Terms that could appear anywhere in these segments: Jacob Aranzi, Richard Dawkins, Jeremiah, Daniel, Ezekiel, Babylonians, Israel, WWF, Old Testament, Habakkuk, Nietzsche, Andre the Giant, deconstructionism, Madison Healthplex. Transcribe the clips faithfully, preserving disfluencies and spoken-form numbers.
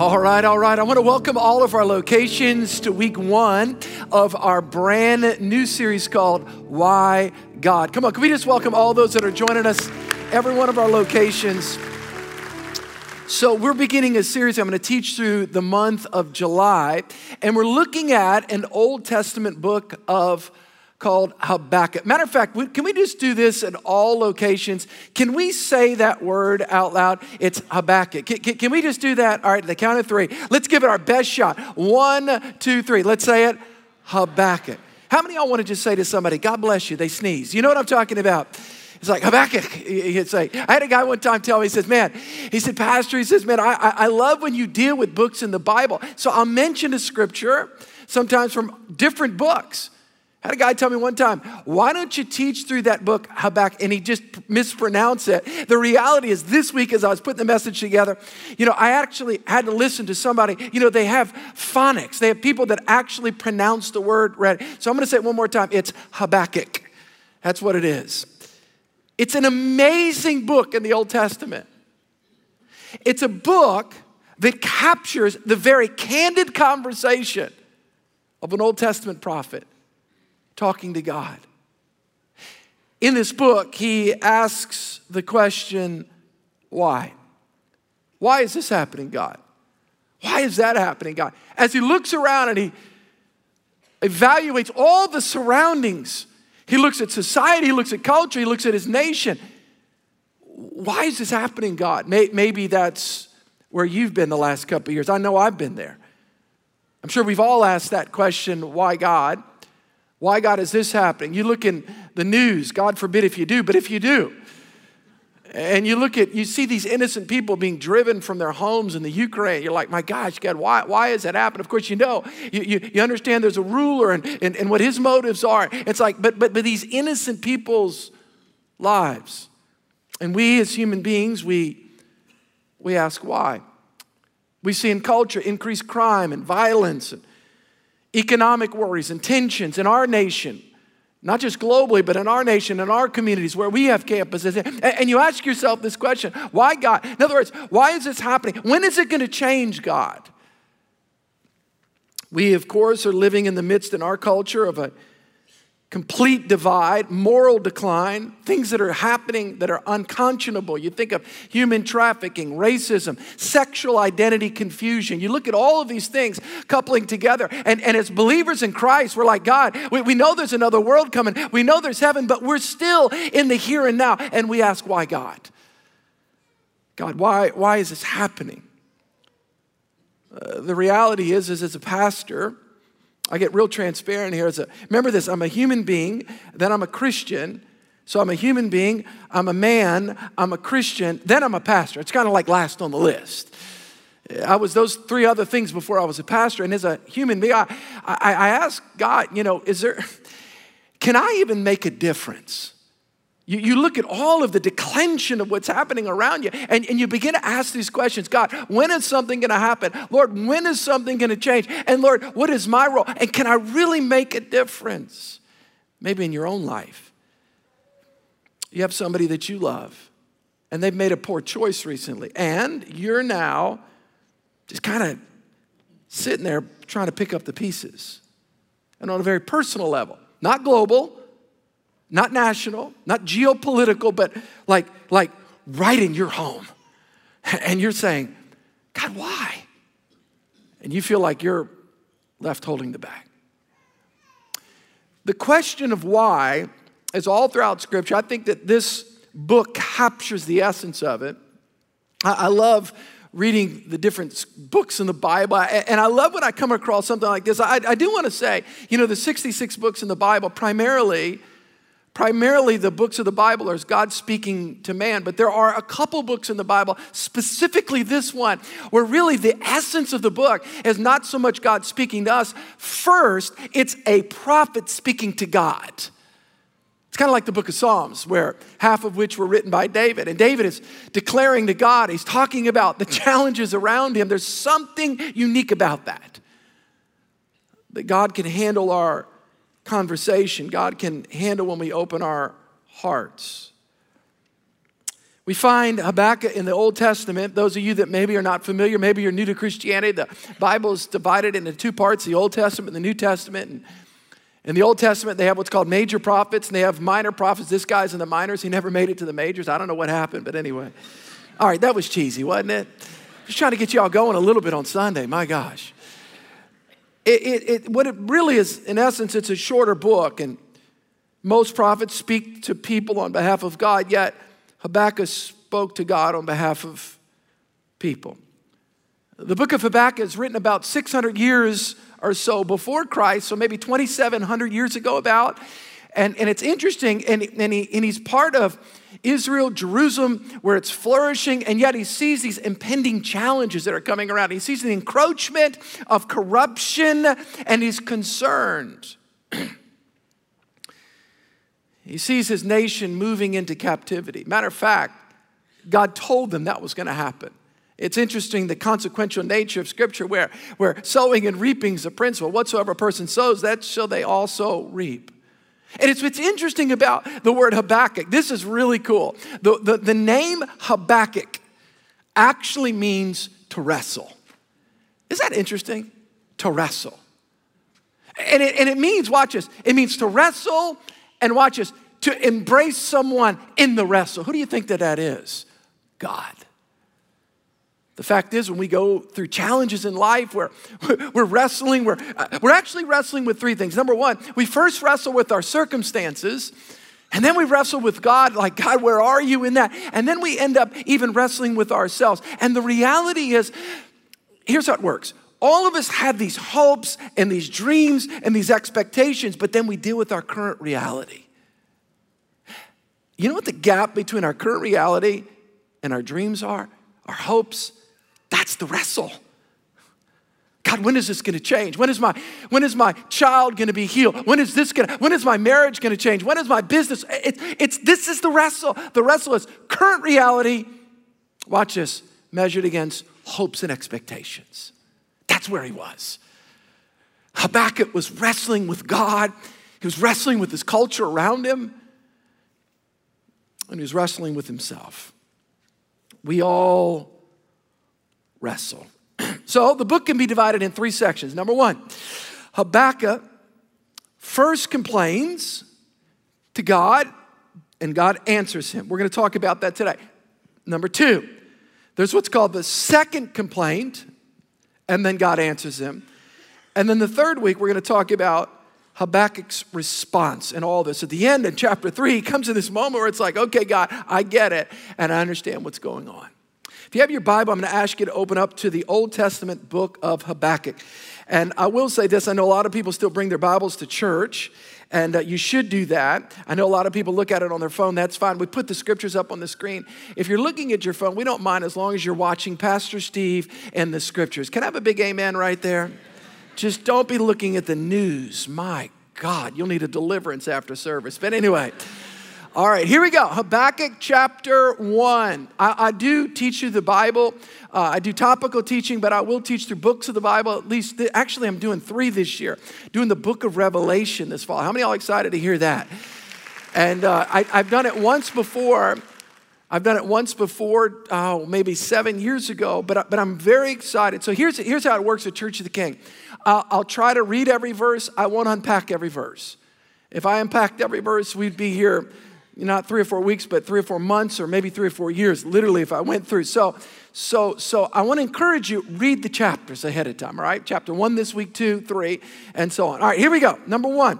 All right, all right. I want to welcome all of our locations to week one of our brand new series called Why God. Come on, can we just welcome all those that are joining us, every one of our locations. So we're beginning a series I'm going to teach through the month of July, and we're looking at an Old Testament book of called Habakkuk. Matter of fact, can we just do this at all locations? Can we say that word out loud? It's Habakkuk. Can, can, can we just do that? All right, the count of three. Let's give it our best shot. One, two, three. Let's say it. Habakkuk. How many of y'all want to just say to somebody, God bless you? They sneeze. You know what I'm talking about? It's like, Habakkuk, he'd say. I had a guy one time tell me, he says, man, he said, Pastor, he says, man, I, I, I love when you deal with books in the Bible. So I'll mention a scripture, sometimes from different books. I had a guy tell me one time, why don't you teach through that book, Habakkuk, and he just mispronounced it. The reality is this week as I was putting the message together, you know, I actually had to listen to somebody. You know, they have phonics. They have people that actually pronounce the word right. So I'm going to say it one more time. It's Habakkuk. That's what it is. It's an amazing book in the Old Testament. It's a book that captures the very candid conversation of an Old Testament prophet talking to God. In this book, he asks the question, why? Why is this happening, God? Why is that happening, God? As he looks around and he evaluates all the surroundings, he looks at society, he looks at culture, he looks at his nation. Why is this happening, God? Maybe that's where you've been the last couple of years. I know I've been there. I'm sure we've all asked that question, why God? Why, God, is this happening? You look in the news, God forbid if you do, but if you do, and you look at, you see these innocent people being driven from their homes in the Ukraine. You're like, my gosh, God, why, why is that happening? Of course, you know, you, you, you understand there's a ruler and, and, and what his motives are. It's like, but, but, but these innocent people's lives. And we as human beings, we, we ask why. We see in culture increased crime and violence and economic worries and tensions in our nation, not just globally, but in our nation, in our communities where we have campuses. And you ask yourself this question, why God? In other words, why is this happening? When is it going to change, God? We, of course, are living in the midst in our culture of a complete divide, moral decline, things that are happening that are unconscionable. You think of human trafficking, racism, sexual identity confusion. You look at all of these things coupling together. And, and as believers in Christ, we're like, God, we, we know there's another world coming. We know there's heaven, but we're still in the here and now. And we ask, why, God? God, why, why is this happening? Uh, the reality is, is as a pastor, I get real transparent here. As a, remember this, I'm a human being, then I'm a Christian. So I'm a human being, I'm a man, I'm a Christian, then I'm a pastor. It's kind of like last on the list. I was those three other things before I was a pastor. And as a human being, I, I, I asked God, you know, is there, can I even make a difference? You, you look at all of the declension of what's happening around you, and, and you begin to ask these questions. God, when is something going to happen? Lord, when is something going to change? And Lord, what is my role? And can I really make a difference? Maybe in your own life. You have somebody that you love, and they've made a poor choice recently, and you're now just kind of sitting there trying to pick up the pieces. And on a very personal level, not global, not national, not geopolitical, but like, like right in your home. And you're saying, God, why? And you feel like you're left holding the bag. The question of why is all throughout Scripture. I think that this book captures the essence of it. I, I love reading the different books in the Bible. And I love when I come across something like this. I, I do want to say, you know, the sixty-six books in the Bible primarily... Primarily, the books of the Bible are God speaking to man, but there are a couple books in the Bible, specifically this one, where really the essence of the book is not so much God speaking to us. First, it's a prophet speaking to God. It's kind of like the book of Psalms, where half of which were written by David. And David is declaring to God, he's talking about the challenges around him. There's something unique about that, that God can handle our conversation. God can handle when we open our hearts. We find Habakkuk in the Old Testament. Those of you that maybe are not familiar, maybe you're new to Christianity, the Bible is divided into two parts, the Old Testament and the New Testament. And in the Old Testament, they have what's called major prophets, and they have minor prophets. This guy's in the minors. He never made it to the majors. I don't know what happened, but anyway. All right, that was cheesy, wasn't it? Just trying to get y'all going a little bit on Sunday. My gosh. It, it, it, what it really is, in essence, it's a shorter book, and most prophets speak to people on behalf of God, yet Habakkuk spoke to God on behalf of people. The book of Habakkuk is written about six hundred years or so before Christ, so maybe twenty-seven hundred years ago about. And, and it's interesting, and, and, he, and he's part of Israel, Jerusalem, where it's flourishing, and yet he sees these impending challenges that are coming around. He sees the encroachment of corruption, and he's concerned. He sees his nation moving into captivity. Matter of fact, God told them that was going to happen. It's interesting, the consequential nature of Scripture where, where sowing and reaping is the principle. Whatsoever a person sows, that shall they also reap. And it's what's interesting about the word Habakkuk. This is really cool. The, the, the name Habakkuk actually means to wrestle. Is that interesting? To wrestle. And it, and it means, watch this, it means to wrestle and watch this, to embrace someone in the wrestle. Who do you think that that is? God. The fact is, when we go through challenges in life, we're, we're wrestling, we're, we're actually wrestling with three things. Number one, we first wrestle with our circumstances, and then we wrestle with God, like, God, where are you in that? And then we end up even wrestling with ourselves. And the reality is, here's how it works. All of us have these hopes and these dreams and these expectations, but then we deal with our current reality. You know what the gap between our current reality and our dreams are? Our hopes. That's the wrestle. God, when is this going to change? When is my, when is my child going to be healed? When is this going to, when is my marriage going to change? When is my business? It, it's, this is the wrestle. The wrestle is current reality. Watch this. Measured against hopes and expectations. That's where he was. Habakkuk was wrestling with God. He was wrestling with his culture around him. And he was wrestling with himself. We all wrestle. So the book can be divided in three sections. Number one, Habakkuk first complains to God, and God answers him. We're going to talk about that today. Number two, there's what's called the second complaint, and then God answers him. And then the third week, we're going to talk about Habakkuk's response and all this. At the end in chapter three, he comes in this moment where it's like, okay, God, I get it, and I understand what's going on. If you have your Bible, I'm going to ask you to open up to the Old Testament book of Habakkuk. And I will say this, I know a lot of people still bring their Bibles to church, and uh, you should do that. I know a lot of people look at it on their phone. That's fine. We put the scriptures up on the screen. If you're looking at your phone, we don't mind as long as you're watching Pastor Steve and the scriptures. Can I have a big amen right there? Just don't be looking at the news. My God, you'll need a deliverance after service. But anyway... All right, here we go. Habakkuk chapter one. I, I do teach you the Bible. Uh, I do topical teaching, but I will teach through books of the Bible. At least, th- actually, I'm doing three this year. Doing the book of Revelation this fall. How many of y'all excited to hear that? And uh, I, I've done it once before. I've done it once before, oh, maybe seven years ago, but, but I'm very excited. So here's, here's how it works at Church of the King. I'll, I'll try to read every verse. I won't unpack every verse. If I unpacked every verse, we'd be here not three or four weeks, but three or four months or maybe three or four years, literally, if I went through. So so, so I want to encourage you, read the chapters ahead of time, all right? Chapter one this week, two, three, and so on. All right, here we go. Number one,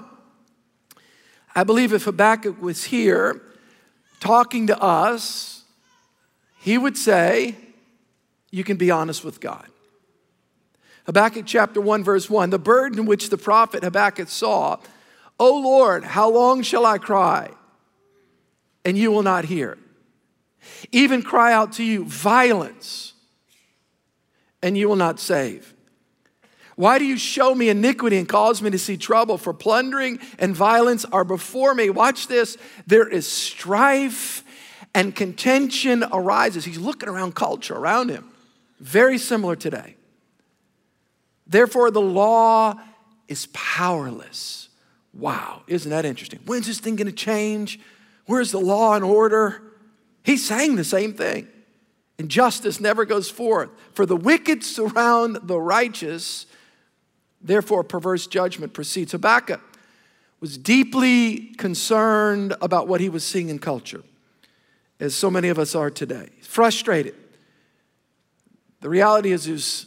I believe if Habakkuk was here talking to us, he would say, you can be honest with God. Habakkuk chapter one, verse one, the burden which the prophet Habakkuk saw, O Lord, how long shall I cry? And you will not hear. Even cry out to you, violence, and you will not save. Why do you show me iniquity and cause me to see trouble? For plundering and violence are before me. Watch this. There is strife and contention arises. He's looking around culture around him. Very similar today. Therefore, the law is powerless. Wow, isn't that interesting? When's this thing going to change? Where's the law and order? He's saying the same thing. And justice never goes forth. For the wicked surround the righteous, therefore perverse judgment proceeds. Habakkuk was deeply concerned about what he was seeing in culture, as so many of us are today. Frustrated. The reality is, is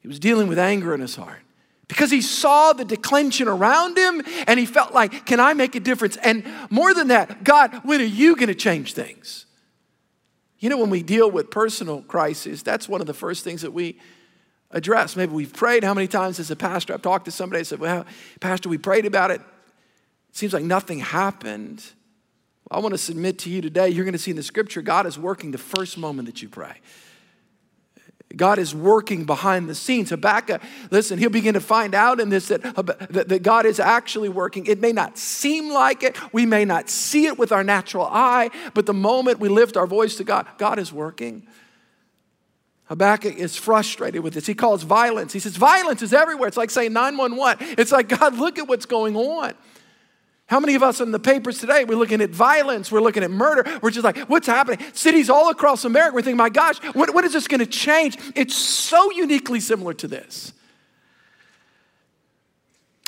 he was dealing with anger in his heart, because he saw the declension around him and he felt like, can I make a difference? And more than that, God, when are you going to change things? You know, when we deal with personal crises, that's one of the first things that we address. Maybe we've prayed. How many times as a pastor, I've talked to somebody and said, well, pastor, we prayed about it. It seems like nothing happened. Well, I want to submit to you today, you're going to see in the scripture, God is working the first moment that you pray. God is working behind the scenes. Habakkuk, listen, he'll begin to find out in this that, that God is actually working. It may not seem like it. We may not see it with our natural eye, but the moment we lift our voice to God, God is working. Habakkuk is frustrated with this. He calls violence. He says, violence is everywhere. It's like saying nine one one. It's like, God, look at what's going on. How many of us in the papers today, we're looking at violence, we're looking at murder, we're just like, what's happening? Cities all across America, we're thinking, my gosh, when, when is this going to change? It's so uniquely similar to this.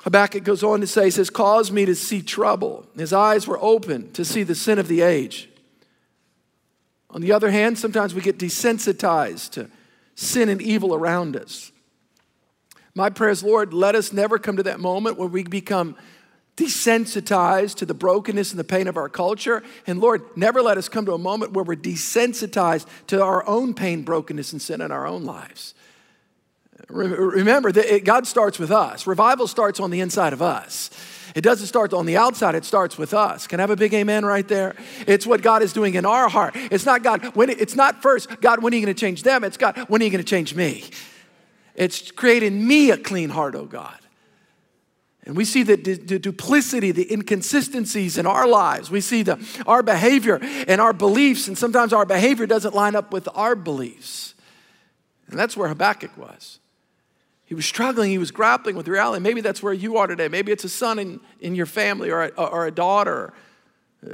Habakkuk goes on to say, he says, cause me to see trouble. His eyes were open to see the sin of the age. On the other hand, sometimes we get desensitized to sin and evil around us. My prayer is, Lord, let us never come to that moment where we become desensitized to the brokenness and the pain of our culture. And Lord, never let us come to a moment where we're desensitized to our own pain, brokenness, and sin in our own lives. Remember, that it, God starts with us. Revival starts on the inside of us. It doesn't start on the outside. It starts with us. Can I have a big amen right there? It's what God is doing in our heart. It's not God. When it, it's not first, God, when are you going to change them? It's God, when are you going to change me? It's creating me a clean heart, oh God. And we see the, the, the duplicity, the inconsistencies in our lives. We see the, our behavior and our beliefs, and sometimes our behavior doesn't line up with our beliefs. And that's where Habakkuk was. He was struggling. He was grappling with reality. Maybe that's where you are today. Maybe it's a son in, in your family, or a, or a daughter,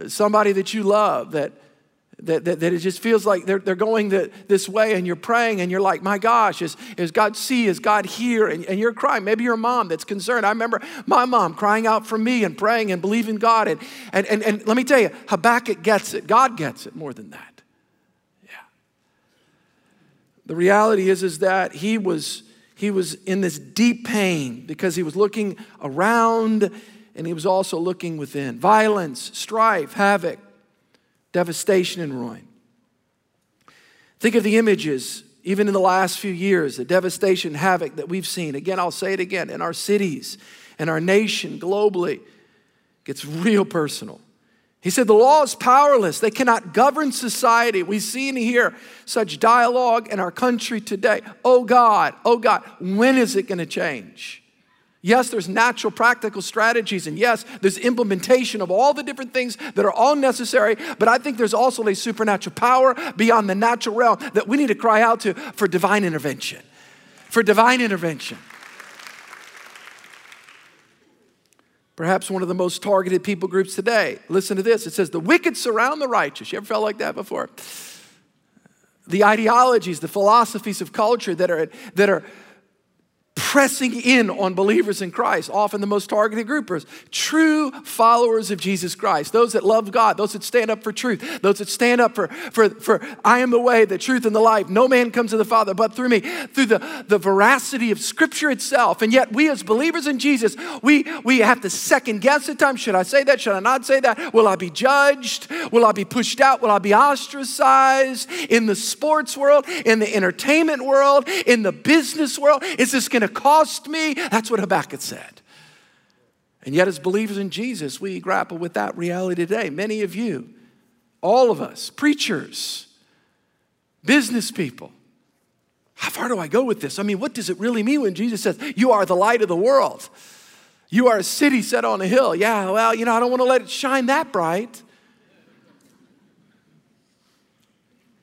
somebody that you love that, That, that, that it just feels like they're, they're going the, this way, and you're praying and you're like, my gosh, is, is God see? Is God hear? And, and you're crying. Maybe your mom that's concerned. I remember my mom crying out for me and praying and believing God. And, and, and, and let me tell you, Habakkuk gets it. God gets it more than that. Yeah. The reality is, is that he was, he was in this deep pain because he was looking around and he was also looking within. Violence, strife, havoc, devastation and ruin. Think of the images, even in the last few years, the devastation, havoc that we've seen. Again, I'll say it again, in our cities, in our nation, globally, it gets real personal. He said, the law is powerless. They cannot govern society. We see and hear such dialogue in our country today. Oh God, oh God, when is it going to change? Yes, there's natural practical strategies, and yes, there's implementation of all the different things that are all necessary, but I think there's also a supernatural power beyond the natural realm that we need to cry out to for divine intervention, for divine intervention. Perhaps one of the most targeted people groups today. Listen to this. It says, the wicked surround the righteous. You ever felt like that before? The ideologies, the philosophies of culture that are, that are, pressing in on believers in Christ, often the most targeted groupers, true followers of Jesus Christ, those that love God, those that stand up for truth, those that stand up for, for, for I am the way, the truth, and the life. No man comes to the Father but through me, through the, the veracity of Scripture itself. And yet we as believers in Jesus, we, we have to second guess at times. Should I say that? Should I not say that? Will I be judged? Will I be pushed out? Will I be ostracized? In the sports world, in the entertainment world, in the business world, is this going to cost me? That's what Habakkuk said. And yet as believers in Jesus, we grapple with that reality today. Many of you, all of us, preachers, business people, how far do I go with this? I mean, what does it really mean when Jesus says, you are the light of the world? You are a city set on a hill. Yeah, well, you know, I don't want to let it shine that bright.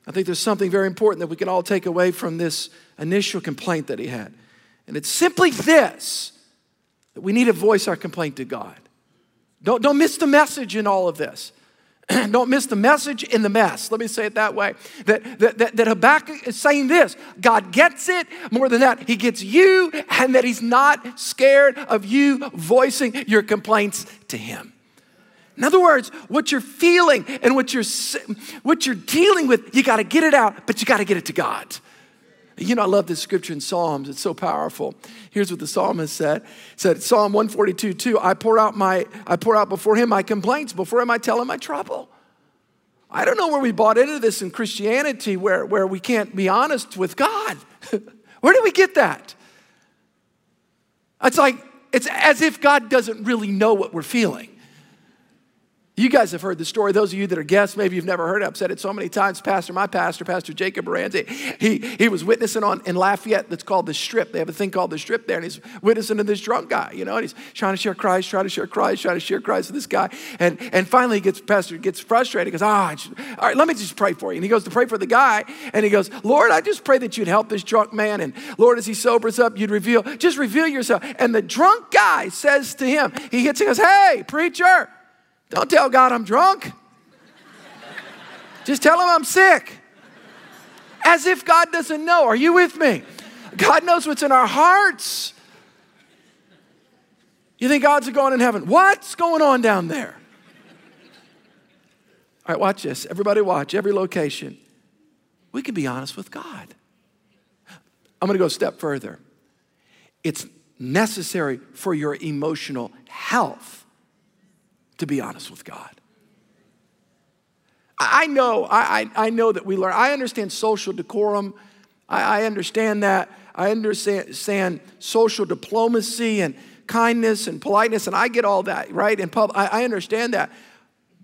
I think there's something very important that we can all take away from this initial complaint that he had. And it's simply this, that we need to voice our complaint to God. Don't, don't miss the message in all of this. don't miss the message in the mess. Let me say it that way. That, that, that, that Habakkuk is saying this. God gets it. More than that, he gets you, and that he's not scared of you voicing your complaints to him. In other words, what you're feeling and what you're, what you're dealing with, you got to get it out, but you got to get it to God. You know, I love this scripture in Psalms. It's so powerful. Here's what the psalmist said. It said, Psalm one forty-two, two, I pour out my, I pour out before him my complaints. Before him, I tell him my trouble. I don't know where we bought into this in Christianity where, where we can't be honest with God. Where did we get that? It's like, it's as if God doesn't really know what we're feeling. You guys have heard the story. Those of you that are guests, maybe you've never heard it. I've said it so many times. Pastor, my pastor, Pastor Jacob Aranzi, he, he was witnessing on in Lafayette that's called the Strip. They have a thing called the Strip there, and he's witnessing to this drunk guy, you know, and he's trying to share Christ, trying to share Christ, trying to share Christ with this guy. And, and finally, he gets, pastor gets frustrated. He goes, ah, oh, all right, let me just pray for you. And he goes to pray for the guy, and he goes, Lord, I just pray that you'd help this drunk man. And Lord, as he sobers up, you'd reveal, just reveal yourself. And the drunk guy says to him, he hits him and goes, hey, preacher, don't tell God I'm drunk. Just tell him I'm sick. As if God doesn't know. Are you with me? God knows what's in our hearts. You think God's gone in heaven? What's going on down there? All right, watch this. Everybody watch, every location. We can be honest with God. I'm going to go a step further. It's necessary for your emotional health to be honest with God. I know, I, I know that we learn. I understand social decorum. I, I understand that. I understand social diplomacy and kindness and politeness, and I get all that, right? And pub, I, I understand that.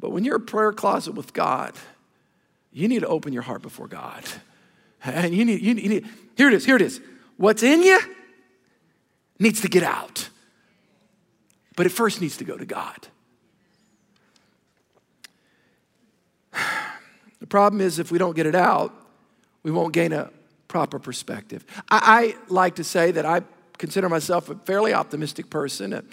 But when you're in a prayer closet with God, you need to open your heart before God. And you need, you need, you need here it is, here it is. What's in you needs to get out. But it first needs to go to God. The problem is if we don't get it out, we won't gain a proper perspective. I, I like to say that I consider myself a fairly optimistic person.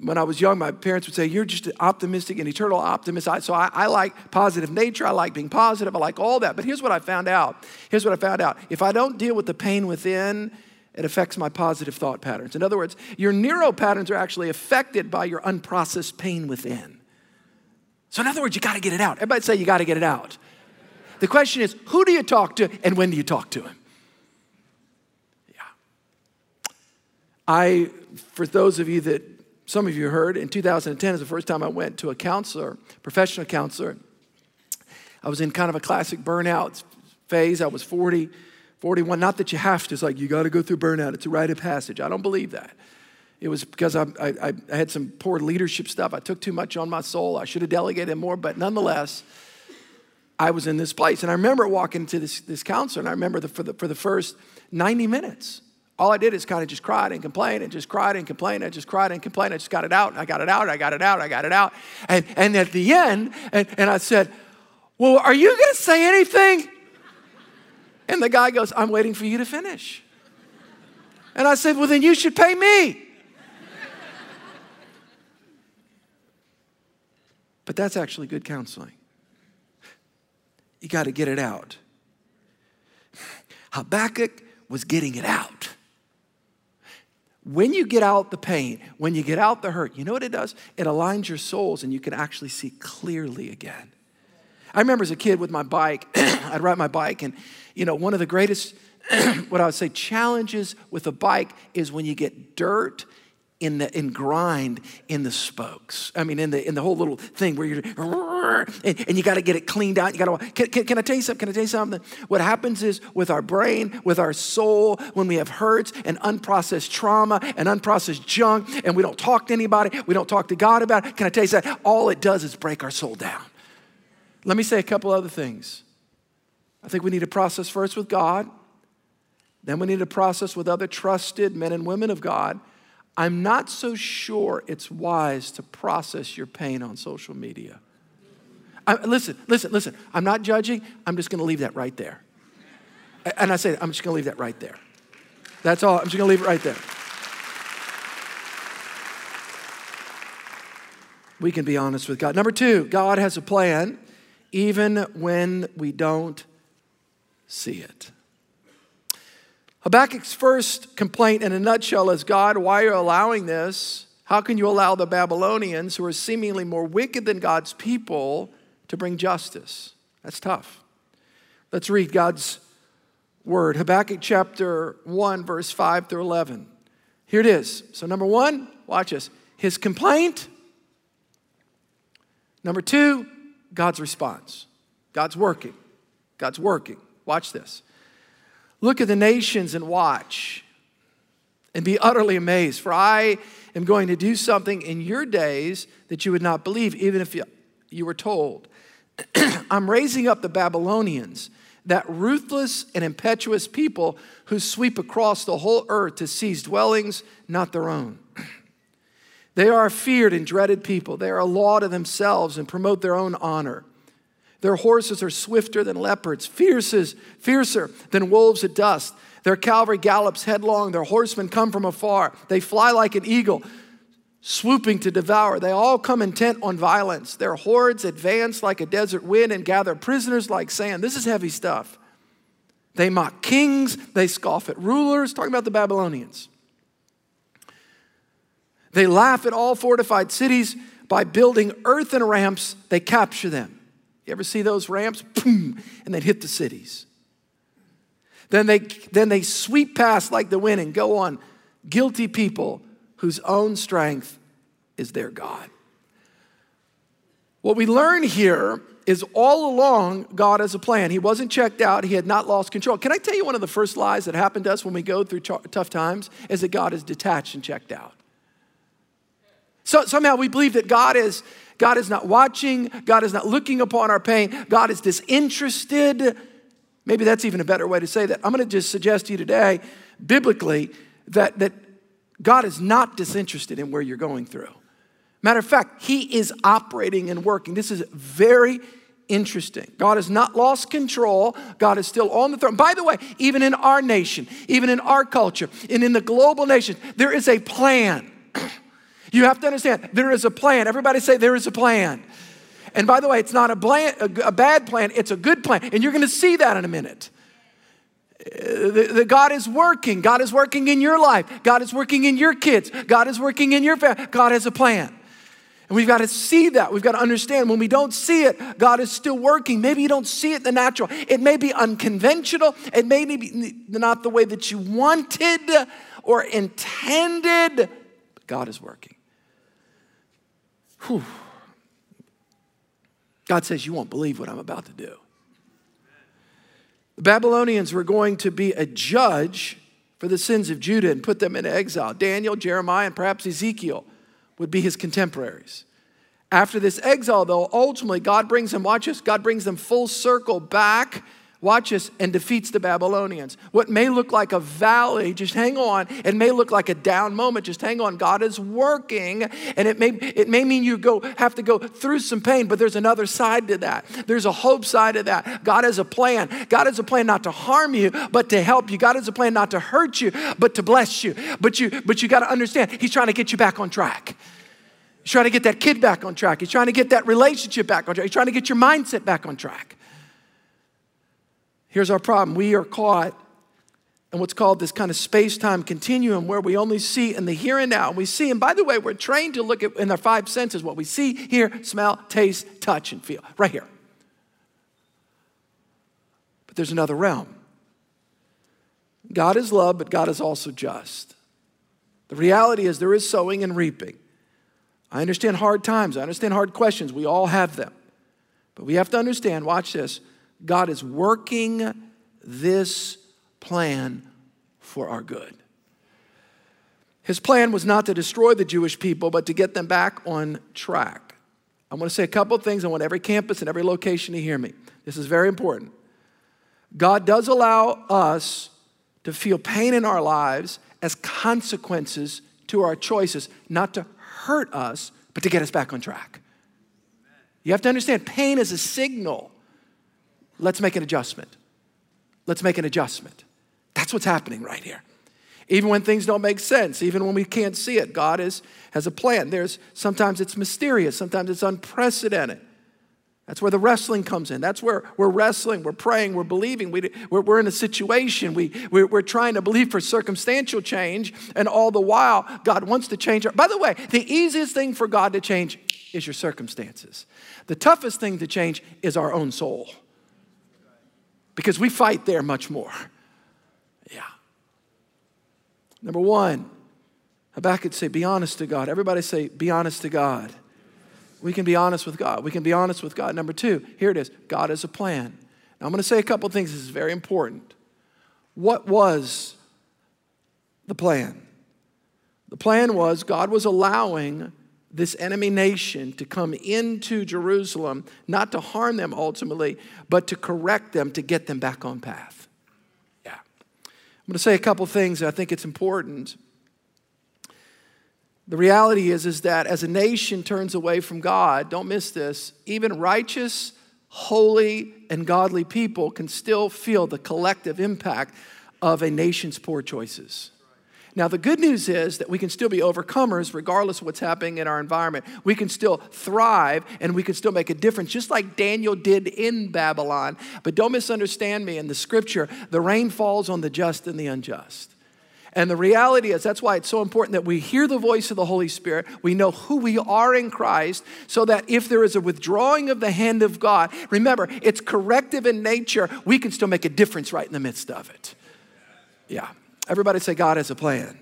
When I was young, my parents would say, you're just an optimistic and eternal optimist. I, so I, I like positive nature. I like being positive. I like all that. But here's what I found out. Here's what I found out. If I don't deal with the pain within, it affects my positive thought patterns. In other words, your neuro patterns are actually affected by your unprocessed pain within. So in other words, you got to get it out. Everybody say you got to get it out. The question is, who do you talk to and when do you talk to him? Yeah. I, for those of you that, some of you heard, in two thousand ten is the first time I went to a counselor, professional counselor. I was in kind of a classic burnout phase. I was forty, forty-one. Not that you have to. It's like, you got to go through burnout. It's a rite of passage. I don't believe that. It was because I, I, I had some poor leadership stuff. I took too much on my soul. I should have delegated more, but nonetheless, I was in this place. And I remember walking to this, this counselor, and I remember the, for, the, for the first ninety minutes, all I did is kind of just cried and complained and just cried and complained and just cried and complained. I just got it out, and I got it out, and I got it out, and I got it out. And, and at the end, and, and I said, well, are you going to say anything? And the guy goes, I'm waiting for you to finish. And I said, well, then you should pay me. But that's actually good counseling. You got to get it out. Habakkuk was getting it out. When you get out the pain, when you get out the hurt, you know what it does? It aligns your souls and you can actually see clearly again. I remember as a kid with my bike, I'd ride my bike, and you know, one of the greatest, what I would say, challenges with a bike is when you get dirt in the in grind in the spokes. I mean, in the in the whole little thing where you're and, and you got to get it cleaned out. You got to. Can, can, can I tell you something? Can I tell you something? What happens is with our brain, with our soul, when we have hurts and unprocessed trauma and unprocessed junk, and we don't talk to anybody, we don't talk to God about it. Can I tell you something? All it does is break our soul down. Let me say a couple other things. I think we need to process first with God. Then we need to process with other trusted men and women of God. I'm not so sure it's wise to process your pain on social media. I, listen, listen, listen. I'm not judging. I'm just going to leave that right there. And I say that, I'm just going to leave that right there. That's all. I'm just going to leave it right there. we can be honest with God. Number two, God has a plan even when we don't see it. Habakkuk's first complaint in a nutshell is, God, why are you allowing this? How can you allow the Babylonians, who are seemingly more wicked than God's people, to bring justice? That's tough. Let's read God's word. Habakkuk chapter one, verse five through eleven. Here it is. So number one, watch this. His complaint. Number two, God's response. God's working. God's working. Watch this. Look at the nations and watch and be utterly amazed, for I am going to do something in your days that you would not believe, even if you, you were told. I'm raising up the Babylonians, that ruthless and impetuous people who sweep across the whole earth to seize dwellings not their own. They are a feared and dreaded people. They are a law to themselves and promote their own honor. Their horses are swifter than leopards, fiercer than wolves at dusk. Their cavalry gallops headlong. Their horsemen come from afar. They fly like an eagle, swooping to devour. They all come intent on violence. Their hordes advance like a desert wind and gather prisoners like sand. This is heavy stuff. They mock kings. They scoff at rulers. Talking about the Babylonians. They laugh at all fortified cities. By building earthen ramps, they capture them. You ever see those ramps? Boom, and they'd hit the cities. Then they, then they sweep past like the wind and go on. Guilty people whose own strength is their God. What we learn here is all along God has a plan. He wasn't checked out. He had not lost control. Can I tell you one of the first lies that happened to us when we go through tough times is that God is detached and checked out. So somehow we believe that God is, God is not watching. God is not looking upon our pain. God is disinterested. Maybe that's even a better way to say that. I'm going to just suggest to you today, biblically, that, that God is not disinterested in where you're going through. Matter of fact, he is operating and working. This is very interesting. God has not lost control. God is still on the throne. By the way, even in our nation, even in our culture, and in the global nation, there is a plan. You have to understand, there is a plan. Everybody say, there is a plan. And by the way, it's not a, plan, a bad plan, it's a good plan. And you're going to see that in a minute. The, the God is working. God is working in your life. God is working in your kids. God is working in your family. God has a plan. And we've got to see that. We've got to understand when we don't see it, God is still working. Maybe you don't see it in the natural. It may be unconventional. It may be not the way that you wanted or intended. But God is working. Whew. God says, you won't believe what I'm about to do. The Babylonians were going to be a judge for the sins of Judah and put them into exile. Daniel, Jeremiah, and perhaps Ezekiel would be his contemporaries. After this exile, though, ultimately God brings them, watch us, God brings them full circle back, watch us, and defeats the Babylonians. What may look like a valley, just hang on. It may look like a down moment, just hang on. God is working, and it may it may mean you go have to go through some pain, but there's another side to that. There's a hope side to that. God has a plan. God has a plan not to harm you, but to help you. God has a plan not to hurt you, but to bless you. But you but you got to understand, he's trying to get you back on track. He's trying to get that kid back on track. He's trying to get that relationship back on track. He's trying to get your mindset back on track. Here's our problem. We are caught in what's called this kind of space-time continuum where we only see in the here and now. And we see, and by the way, we're trained to look at in our five senses what we see, hear, smell, taste, touch, and feel. Right here. But there's another realm. God is love, but God is also just. The reality is there is sowing and reaping. I understand hard times. I understand hard questions. We all have them. But we have to understand, watch this, God is working this plan for our good. His plan was not to destroy the Jewish people, but to get them back on track. I want to say a couple of things. I want every campus and every location to hear me. This is very important. God does allow us to feel pain in our lives as consequences to our choices, not to hurt us, but to get us back on track. You have to understand, pain is a signal. Let's make an adjustment. Let's make an adjustment. That's what's happening right here. Even when things don't make sense, even when we can't see it, God is, has a plan. There's, sometimes it's mysterious, sometimes it's unprecedented. That's where the wrestling comes in. That's where we're wrestling, we're praying, we're believing. We, we're, we're in a situation. We, we're, we're trying to believe for circumstantial change, and all the while, God wants to change. Our, by the way, the easiest thing for God to change is your circumstances. The toughest thing to change is our own soul, because we fight there much more. Yeah. Number one, Habakkuk say, be honest to God. Everybody say, be honest to God. We can be honest with God. We can be honest with God. Number two, here it is. God has a plan. Now, I'm going to say a couple things. This is very important. What was the plan? The plan was God was allowing this enemy nation to come into Jerusalem, not to harm them ultimately, but to correct them, to get them back on path. Yeah. I'm going to say a couple things that I think it's important. The reality is, is that as a nation turns away from God, don't miss this, even righteous, holy, and godly people can still feel the collective impact of a nation's poor choices. Now, the good news is that we can still be overcomers regardless of what's happening in our environment. We can still thrive and we can still make a difference, just like Daniel did in Babylon. But don't misunderstand me. In the scripture, the rain falls on the just and the unjust. And the reality is, that's why it's so important that we hear the voice of the Holy Spirit. We know who we are in Christ, so that if there is a withdrawing of the hand of God, remember, it's corrective in nature. We can still make a difference right in the midst of it. Yeah. Everybody say, God has a plan.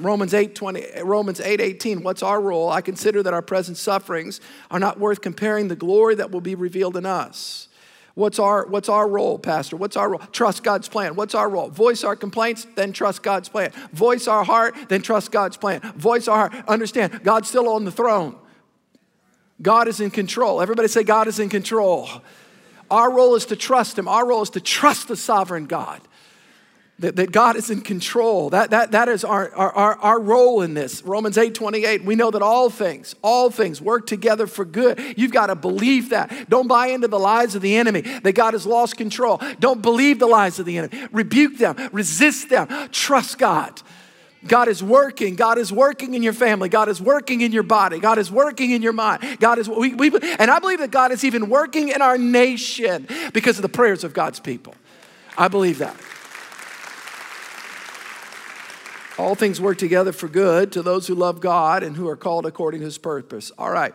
Romans eight eighteen, what's our role? I consider that our present sufferings are not worth comparing the glory that will be revealed in us. What's our, what's our role, Pastor? What's our role? Trust God's plan. What's our role? Voice our complaints, then trust God's plan. Voice our heart, then trust God's plan. Voice our heart. Understand, God's still on the throne. God is in control. Everybody say, God is in control. Our role is to trust him. Our role is to trust the sovereign God. That God is in control. That, that, that is our, our, our role in this. Romans eight twenty-eight, we know that all things, all things work together for good. You've got to believe that. Don't buy into the lies of the enemy, that God has lost control. Don't believe the lies of the enemy. Rebuke them. Resist them. Trust God. God is working. God is working in your family. God is working in your body. God is working in your mind. God is, we, we, and I believe that God is even working in our nation because of the prayers of God's people. I believe that. All things work together for good to those who love God and who are called according to his purpose. All right.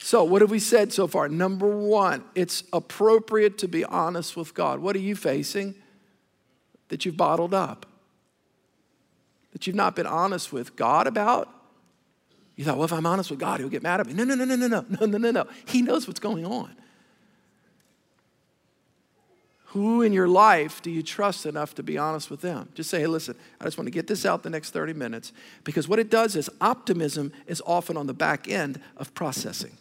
So what have we said so far? Number one, it's appropriate to be honest with God. What are you facing that you've bottled up, that you've not been honest with God about? You thought, well, if I'm honest with God, he'll get mad at me. No, no, no, no, no, no, no, no, no, no. He knows what's going on. Who in your life do you trust enough to be honest with them? Just say, hey, listen, I just want to get this out the next thirty minutes, because what it does is optimism is often on the back end of processing.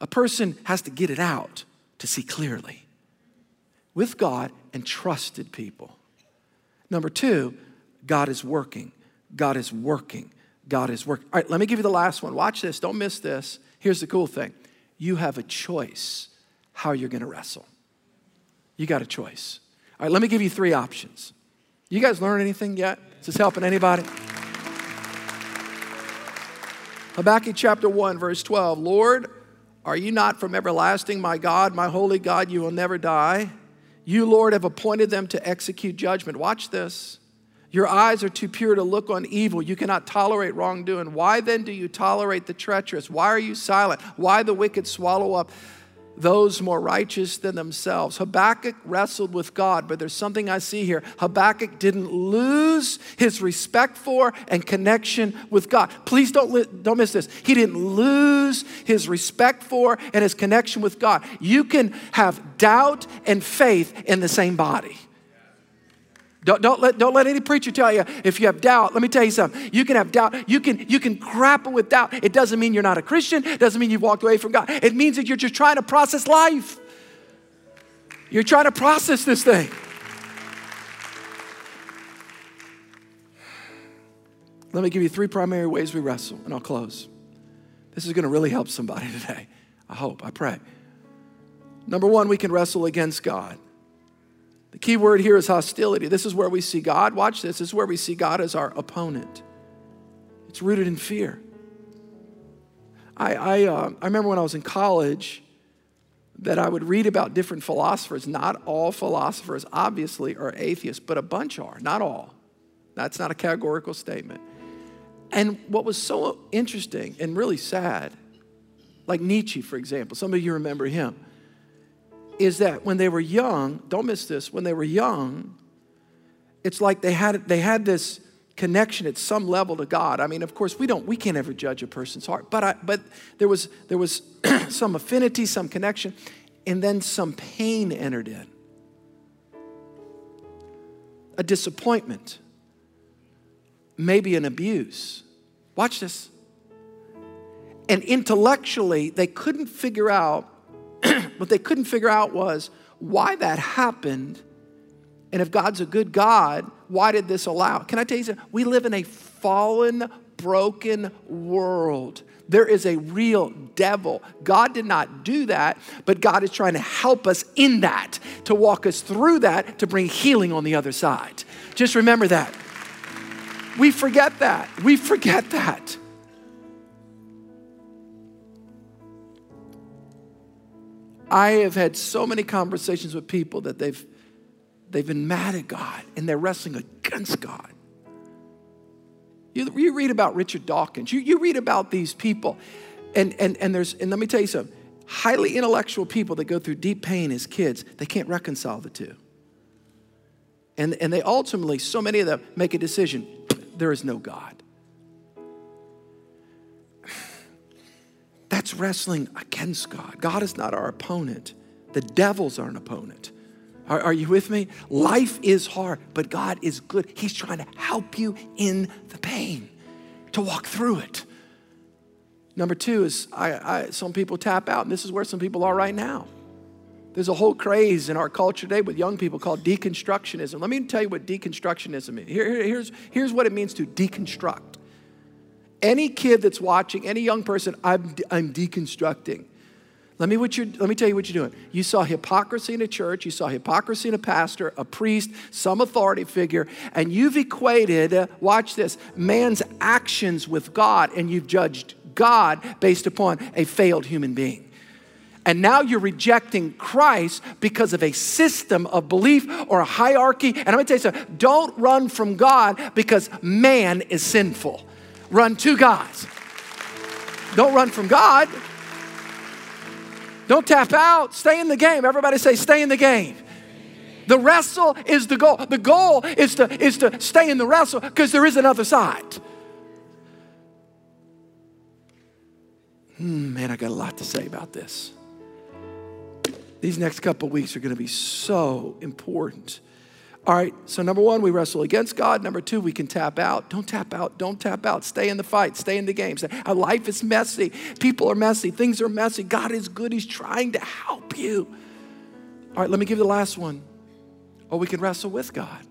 A person has to get it out to see clearly with God and trusted people. Number two, God is working. God is working. God is working. All right, let me give you the last one. Watch this. Don't miss this. Here's the cool thing. You have a choice how you're going to wrestle. You got a choice. All right, let me give you three options. You guys learn anything yet? Is this helping anybody? Habakkuk chapter one, verse twelve. Lord, are you not from everlasting, my God, my holy God, you will never die. You, Lord, have appointed them to execute judgment. Watch this. Your eyes are too pure to look on evil. You cannot tolerate wrongdoing. Why then do you tolerate the treacherous? Why are you silent? Why the wicked swallow up those more righteous than themselves? Habakkuk wrestled with God, but there's something I see here. Habakkuk didn't lose his respect for and connection with God. Please don't, don't miss this. He didn't lose his respect for and his connection with God. You can have doubt and faith in the same body. Don't, don't, let, don't let any preacher tell you if you have doubt. Let me tell you something. You can have doubt. You can, you can grapple with doubt. It doesn't mean you're not a Christian. It doesn't mean you've walked away from God. It means that you're just trying to process life. You're trying to process this thing. Let me give you three primary ways we wrestle, and I'll close. This is going to really help somebody today. I hope. I pray. Number one, we can wrestle against God. The key word here is hostility. This is where we see God, watch this, this is where we see God as our opponent. It's rooted in fear. I, I, uh, I remember when I was in college that I would read about different philosophers. Not all philosophers, obviously, are atheists, but a bunch are, not all. That's not a categorical statement. And what was so interesting and really sad, like Nietzsche, for example, some of you remember him, is that when they were young, don't miss this, when they were young, it's like they had, they had this connection at some level to God. I mean, of course, we don't, we can't ever judge a person's heart, but I, but there was, there was some affinity, some connection, and then some pain entered in. A disappointment, maybe an abuse. Watch this. And intellectually, they couldn't figure out, what they couldn't figure out was why that happened. And if God's a good God, why did this allow? Can I tell you something? We live in a fallen, broken world. There is a real devil. God did not do that, but God is trying to help us in that, to walk us through that, to bring healing on the other side. Just remember that. We forget that. We forget that. I have had so many conversations with people that they've they've been mad at God and they're wrestling against God. You, you read about Richard Dawkins. You, you read about these people. And, and, and, there's, and let me tell you something. Highly intellectual people that go through deep pain as kids, they can't reconcile the two. And, and they ultimately, so many of them, make a decision. There is no God. That's wrestling against God. God is not our opponent. The devil's our opponent. Are, are you with me? Life is hard, but God is good. He's trying to help you in the pain, to walk through it. Number two is I, I, some people tap out, and this is where some people are right now. There's a whole craze in our culture today with young people called deconstructionism. Let me tell you what deconstructionism means. Here, here's, here's what it means to deconstruct. Any kid that's watching, any young person, I'm, I'm deconstructing. Let me, what you're, let me tell you what you're doing. You saw hypocrisy in a church. You saw hypocrisy in a pastor, a priest, some authority figure. And you've equated, uh, watch this, man's actions with God. And you've judged God based upon a failed human being. And now you're rejecting Christ because of a system of belief or a hierarchy. And I'm going to tell you something. Don't run from God because man is sinful. Run to God. Don't run from God. Don't tap out. Stay in the game. Everybody say, stay in the game. The wrestle is the goal. The goal is to, is to stay in the wrestle because there is another side. Hmm, man, I got a lot to say about this. These next couple weeks are going to be so important. All right, so number one, we wrestle against God. Number two, we can tap out. Don't tap out. Don't tap out. Stay in the fight. Stay in the game. Our life is messy. People are messy. Things are messy. God is good. He's trying to help you. All right, let me give you the last one. Or we can wrestle with God.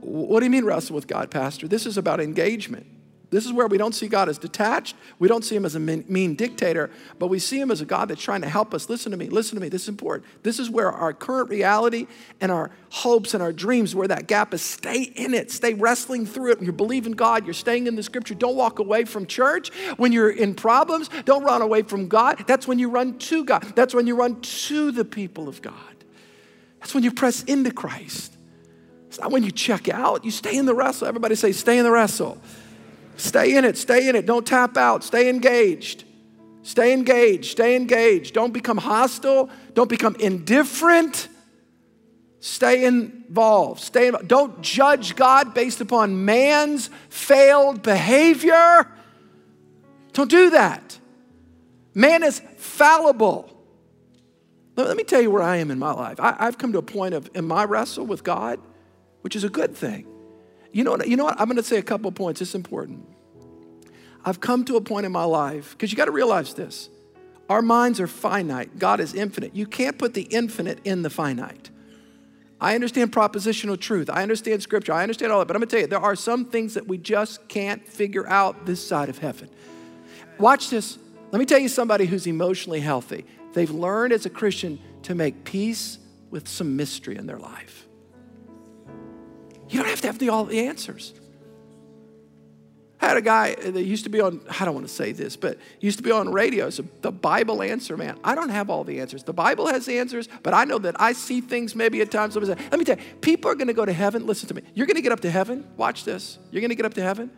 What do you mean wrestle with God, Pastor? This is about engagement. This is where we don't see God as detached. We don't see him as a mean dictator, but we see him as a God that's trying to help us. Listen to me, listen to me, this is important. This is where our current reality and our hopes and our dreams, where that gap is, stay in it, stay wrestling through it. You're believing God, you're staying in the scripture. Don't walk away from church when you're in problems. Don't run away from God. That's when you run to God. That's when you run to the people of God. That's when you press into Christ. It's not when you check out, you stay in the wrestle. Everybody say, stay in the wrestle. Stay in it, stay in it. Don't tap out. Stay engaged. Stay engaged, stay engaged. Don't become hostile. Don't become indifferent. Stay involved. Stay involved. Don't judge God based upon man's failed behavior. Don't do that. Man is fallible. Let me tell you where I am in my life. I, I've come to a point of, in my wrestle with God, which is a good thing. You know what, you know what? I'm going to say a couple points. It's important. I've come to a point in my life, because you got to realize this. Our minds are finite. God is infinite. You can't put the infinite in the finite. I understand propositional truth. I understand scripture. I understand all that. But I'm going to tell you, there are some things that we just can't figure out this side of heaven. Watch this. Let me tell you somebody who's emotionally healthy. They've learned as a Christian to make peace with some mystery in their life. You don't have to have the, all the answers. I had a guy that used to be on, I don't want to say this, but used to be on radio. So the Bible answer man. I don't have all the answers. The Bible has the answers, but I know that I see things maybe at times. Let me tell you, people are going to go to heaven. Listen to me. You're going to get up to heaven. Watch this. You're going to get up to heaven.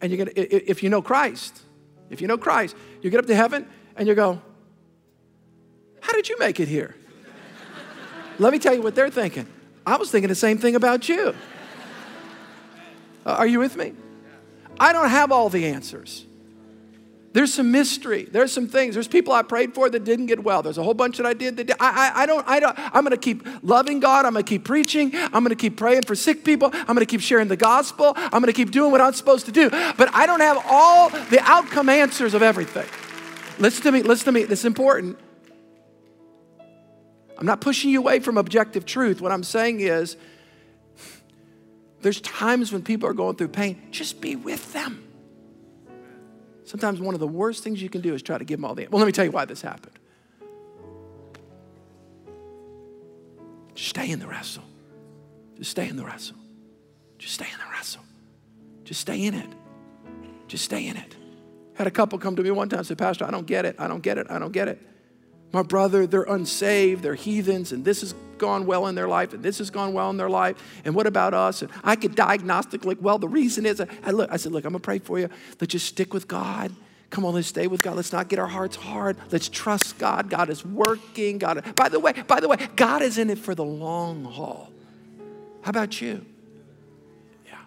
And you're going to, if you know Christ, if you know Christ, you get up to heaven and you go, how did you make it here? Let me tell you what they're thinking. I was thinking the same thing about you. Uh, are you with me? I don't have all the answers. There's some mystery. There's some things. There's people I prayed for that didn't get well. There's a whole bunch that I did that did. I, I, I don't, I don't, I'm going to keep loving God. I'm going to keep preaching. I'm going to keep praying for sick people. I'm going to keep sharing the gospel. I'm going to keep doing what I'm supposed to do. But I don't have all the outcome answers of everything. Listen to me. Listen to me. This is important. I'm not pushing you away from objective truth. What I'm saying is, there's times when people are going through pain, just be with them. Sometimes one of the worst things you can do is try to give them all the answers. Well, let me tell you why this happened. Just stay in the wrestle. Just stay in the wrestle. Just stay in the wrestle. Just stay in it. Just stay in it. Had a couple come to me one time and said, Pastor, I don't get it. I don't get it. I don't get it. My brother, they're unsaved, they're heathens, and this has gone well in their life, and this has gone well in their life, and what about us? And I could diagnostically, well, the reason is, I, I, look, I said, look, I'm gonna pray for you. Let's just stick with God. Come on, let's stay with God. Let's not get our hearts hard. Let's trust God. God is working. God, by the way, by the way, God is in it for the long haul. How about you? Yeah.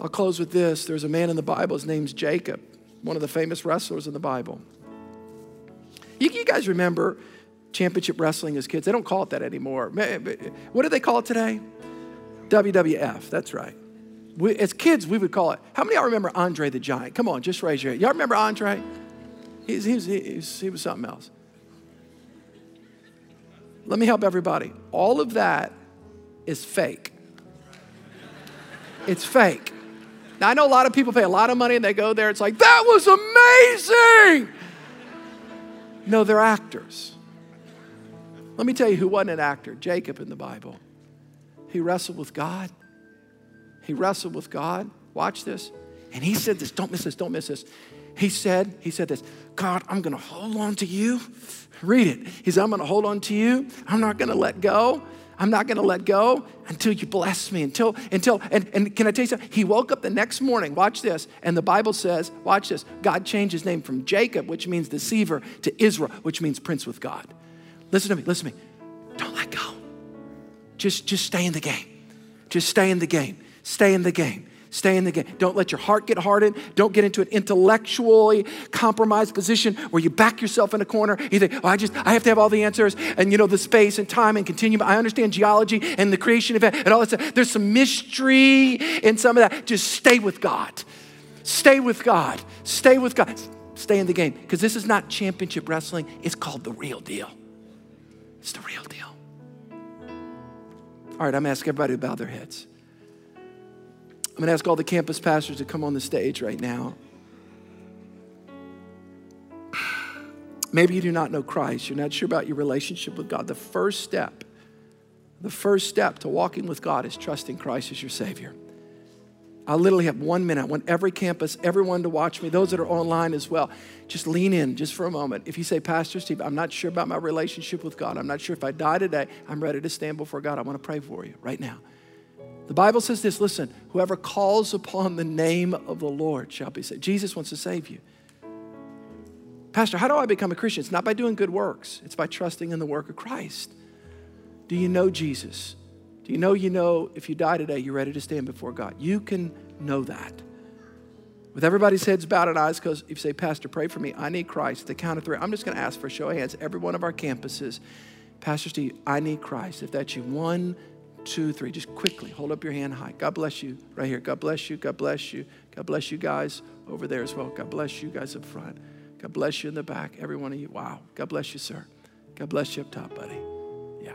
I'll close with this. There's a man in the Bible, his name's Jacob, one of the famous wrestlers in the Bible. You guys remember championship wrestling as kids? They don't call it that anymore. What do they call it today? W W F, that's right. We, as kids, we would call it. How many of y'all remember Andre the Giant? Come on, just raise your hand. Y'all remember Andre? He was, he, was, he, was, he was something else. Let me help everybody. All of that is fake. It's fake. Now, I know a lot of people pay a lot of money and they go there. It's like, that was amazing. No, they're actors. Let me tell you who wasn't an actor. Jacob in the Bible. He wrestled with God. He wrestled with God. Watch this. And he said this. Don't miss this. Don't miss this. He said, he said this. God, I'm going to hold on to you. Read it. He said, I'm going to hold on to you. I'm not going to let go. I'm not going to let go until you bless me. Until, until, and, and can I tell you something? He woke up the next morning. Watch this. And the Bible says, watch this. God changed his name from Jacob, which means deceiver, to Israel, which means prince with God. Listen to me. Listen to me. Don't let go. Just, just stay in the game. Just stay in the game. Stay in the game. Stay in the game. Don't let your heart get hardened. Don't get into an intellectually compromised position where you back yourself in a corner. You think, oh, I just, I have to have all the answers and, you know, the space and time and continuum. I understand geology and the creation event and all that stuff. There's some mystery in some of that. Just stay with God. Stay with God. Stay with God. Stay in the game. Because this is not championship wrestling. It's called the real deal. It's the real deal. All right, I'm asking everybody to bow their heads. I'm going to ask all the campus pastors to come on the stage right now. Maybe you do not know Christ. You're not sure about your relationship with God. The first step, the first step to walking with God is trusting Christ as your Savior. I literally have one minute. I want every campus, everyone to watch me, those that are online as well. Just lean in just for a moment. If you say, Pastor Steve, I'm not sure about my relationship with God. I'm not sure if I die today, I'm ready to stand before God. I want to pray for you right now. The Bible says this, listen, whoever calls upon the name of the Lord shall be saved. Jesus wants to save you. Pastor, how do I become a Christian? It's not by doing good works. It's by trusting in the work of Christ. Do you know Jesus? Do you know you know if you die today, you're ready to stand before God? You can know that. With everybody's heads bowed and eyes closed, if you say, Pastor, pray for me. I need Christ. At the count of three, I'm just going to ask for a show of hands. Every one of our campuses, Pastor Steve, I need Christ. If that's you, one, two, three, just quickly hold up your hand high. God bless you right here. God bless you. God bless you. God bless you guys over there as well. God bless you guys up front. God bless you in the back. Every one of you. Wow. God bless you, sir. God bless you up top, buddy. Yeah.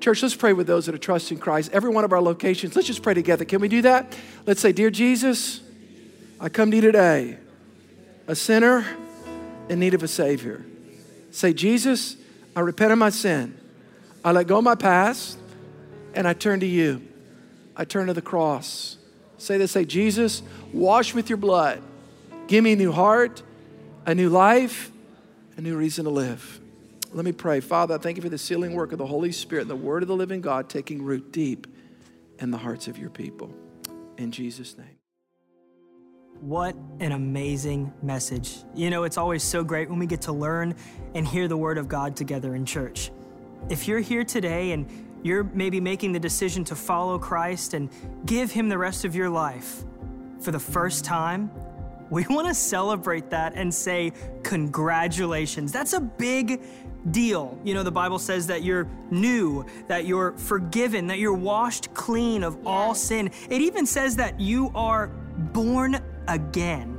Church, let's pray with those that are trusting Christ. Every one of our locations, let's just pray together. Can we do that? Let's say, Dear Jesus, I come to you today, a sinner in need of a Savior. Say, Jesus, I repent of my sin. I let go of my past and I turn to you. I turn to the cross. Say this, say, Jesus, wash with your blood. Give me a new heart, a new life, a new reason to live. Let me pray. Father, I thank you for the sealing work of the Holy Spirit and the word of the living God taking root deep in the hearts of your people. In Jesus' name. What an amazing message. You know, it's always so great when we get to learn and hear the word of God together in church. If you're here today and you're maybe making the decision to follow Christ and give him the rest of your life for the first time, we want to celebrate that and say, congratulations. That's a big deal. You know, the Bible says that you're new, that you're forgiven, that you're washed clean of all sin. It even says that you are born again.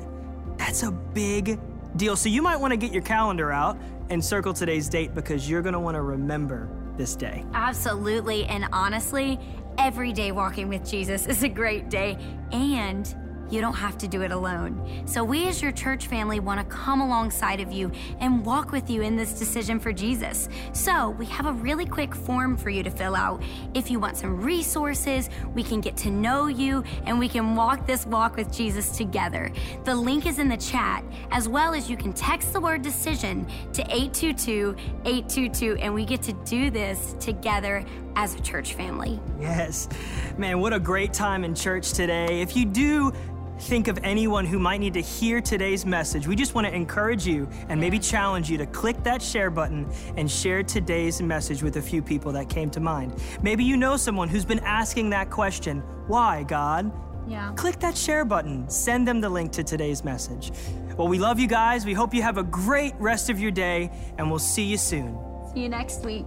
That's a big deal. So you might want to get your calendar out and circle today's date because you're going to want to remember this day. Absolutely. And honestly, every day walking with Jesus is a great day. And you don't have to do it alone. So we as your church family want to come alongside of you and walk with you in this decision for Jesus. So we have a really quick form for you to fill out. If you want some resources, we can get to know you and we can walk this walk with Jesus together. The link is in the chat, as well as you can text the word decision to eight two two, eight two two, and we get to do this together as a church family. Yes, man, what a great time in church today. If you do think of anyone who might need to hear today's message, we just want to encourage you and maybe challenge you to click that share button and share today's message with a few people that came to mind. Maybe you know someone who's been asking that question, why, God? Yeah. Click that share button. Send them the link to today's message. Well, we love you guys. We hope you have a great rest of your day, and we'll see you soon. See you next week.